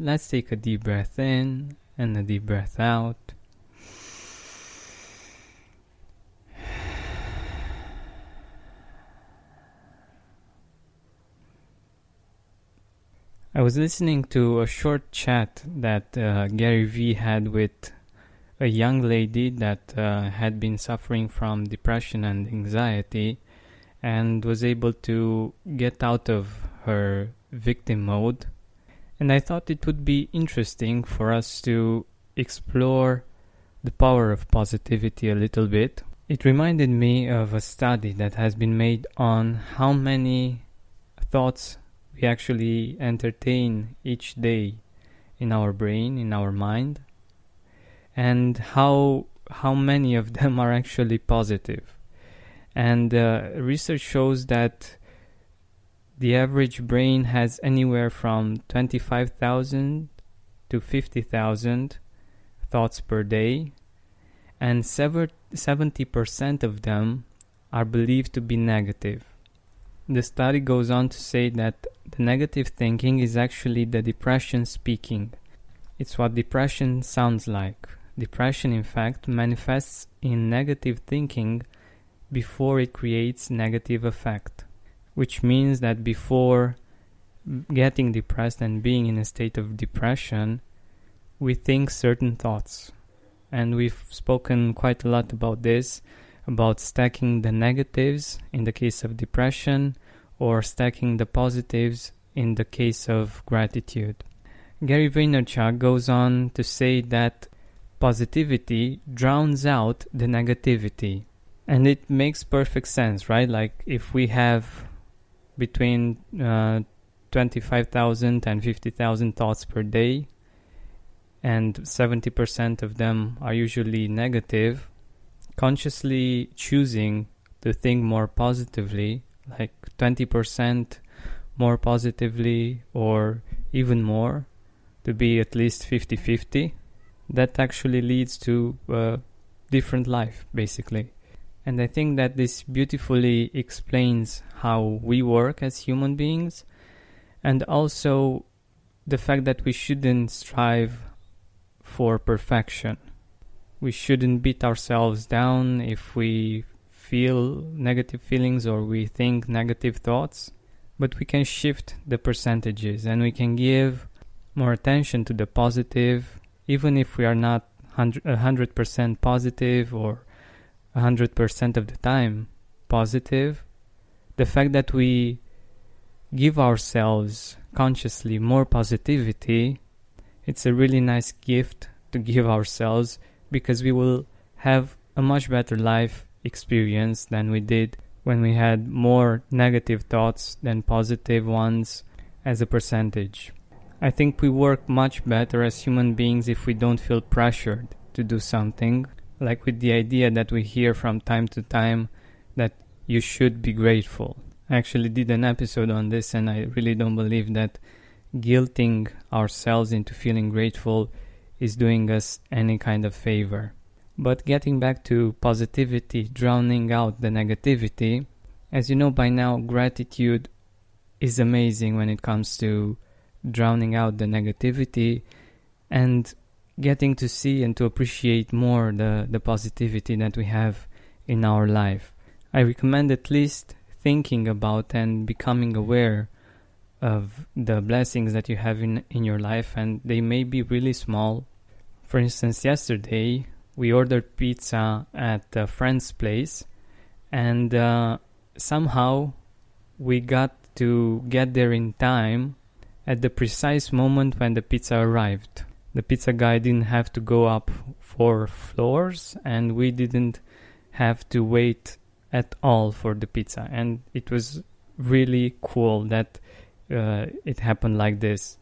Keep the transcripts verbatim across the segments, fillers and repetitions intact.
Let's take a deep breath in and a deep breath out. I was listening to a short chat that uh, Gary Vee had with a young lady that uh, had been suffering from depression and anxiety and was able to get out of her victim mode. And I thought it would be interesting for us to explore the power of positivity a little bit. It reminded me of a study that has been made on how many thoughts we actually entertain each day in our brain, in our mind, and how how many of them are actually positive. And uh, research shows that the average brain has anywhere from twenty-five thousand to fifty thousand thoughts per day, and seventy percent of them are believed to be negative. The study goes on to say that the negative thinking is actually the depression speaking. It's what depression sounds like. Depression, in fact, manifests in negative thinking before it creates negative effect, which means that before getting depressed and being in a state of depression, we think certain thoughts. And we've spoken quite a lot about this, about stacking the negatives in the case of depression or stacking the positives in the case of gratitude. Gary Vaynerchuk goes on to say that positivity drowns out the negativity. And it makes perfect sense, right? Like if we have between uh, twenty-five thousand and fifty thousand thoughts per day and seventy percent of them are usually negative, consciously choosing to think more positively, like twenty percent more positively or even more, to be at least fifty-fifty, that actually leads to a different life, basically. And I think that this beautifully explains how we work as human beings, and also the fact that we shouldn't strive for perfection. We shouldn't beat ourselves down if we feel negative feelings or we think negative thoughts, but we can shift the percentages and we can give more attention to the positive, even if we are not one hundred percent positive or one hundred percent of the time positive. The fact that we give ourselves consciously more positivity, it's a really nice gift to give ourselves, because we will have a much better life experience than we did when we had more negative thoughts than positive ones as a percentage. I think we work much better as human beings if we don't feel pressured to do something, like with the idea that we hear from time to time that you should be grateful. I actually did an episode on this, and I really don't believe that guilting ourselves into feeling grateful is doing us any kind of favor. But getting back to positivity, drowning out the negativity, as you know by now, gratitude is amazing when it comes to drowning out the negativity and getting to see and to appreciate more the, the positivity that we have in our life. I recommend at least thinking about and becoming aware of the blessings that you have in, in your life, and they may be really small. For instance, yesterday we ordered pizza at a friend's place, and uh, somehow we got to get there in time at the precise moment when the pizza arrived. The pizza guy didn't have to go up four floors, and we didn't have to wait at all for the pizza, and it was really cool that Uh, it happened like this.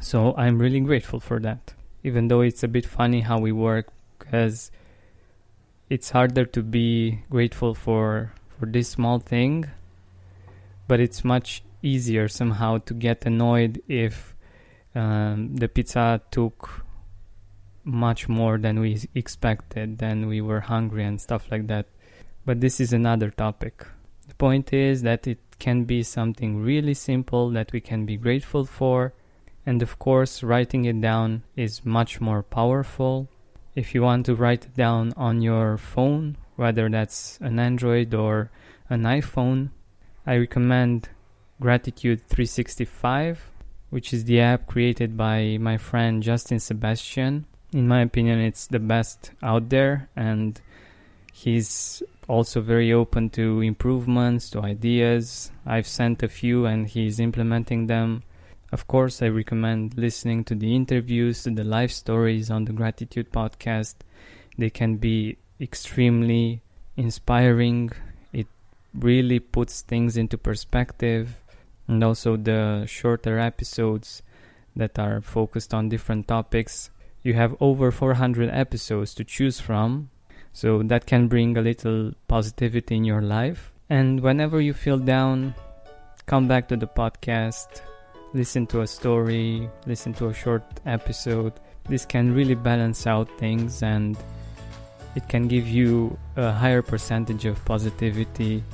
So I'm really grateful for that, even though it's a bit funny how we work, because it's harder to be grateful for for this small thing, but it's much easier somehow to get annoyed if um, the pizza took much more than we expected, than we were hungry and stuff like that. But this is another topic. The point is that it can be something really simple that we can be grateful for, And of course, writing it down is much more powerful. If you want to write it down on your phone, whether that's an Android or an iPhone, I recommend Gratitude three sixty-five, which is the app created by my friend Justin Sebastian. In my opinion, it's the best out there, and he's also very open to improvements, to ideas. I've sent a few and he's implementing them. Of course, I recommend listening to the interviews, to the life stories on the Gratitude Podcast. They can be extremely inspiring. It really puts things into perspective. And also the shorter episodes that are focused on different topics. You have over four hundred episodes to choose from, so that can bring a little positivity in your life. And whenever you feel down, come back to the podcast, listen to a story, listen to a short episode. This can really balance out things, and it can give you a higher percentage of positivity.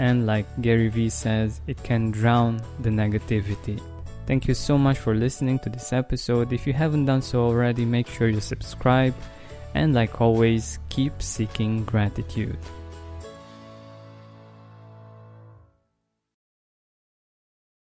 And like Gary V says, it can drown the negativity. Thank you so much for listening to this episode. If you haven't done so already, make sure you subscribe. And like always, keep seeking gratitude.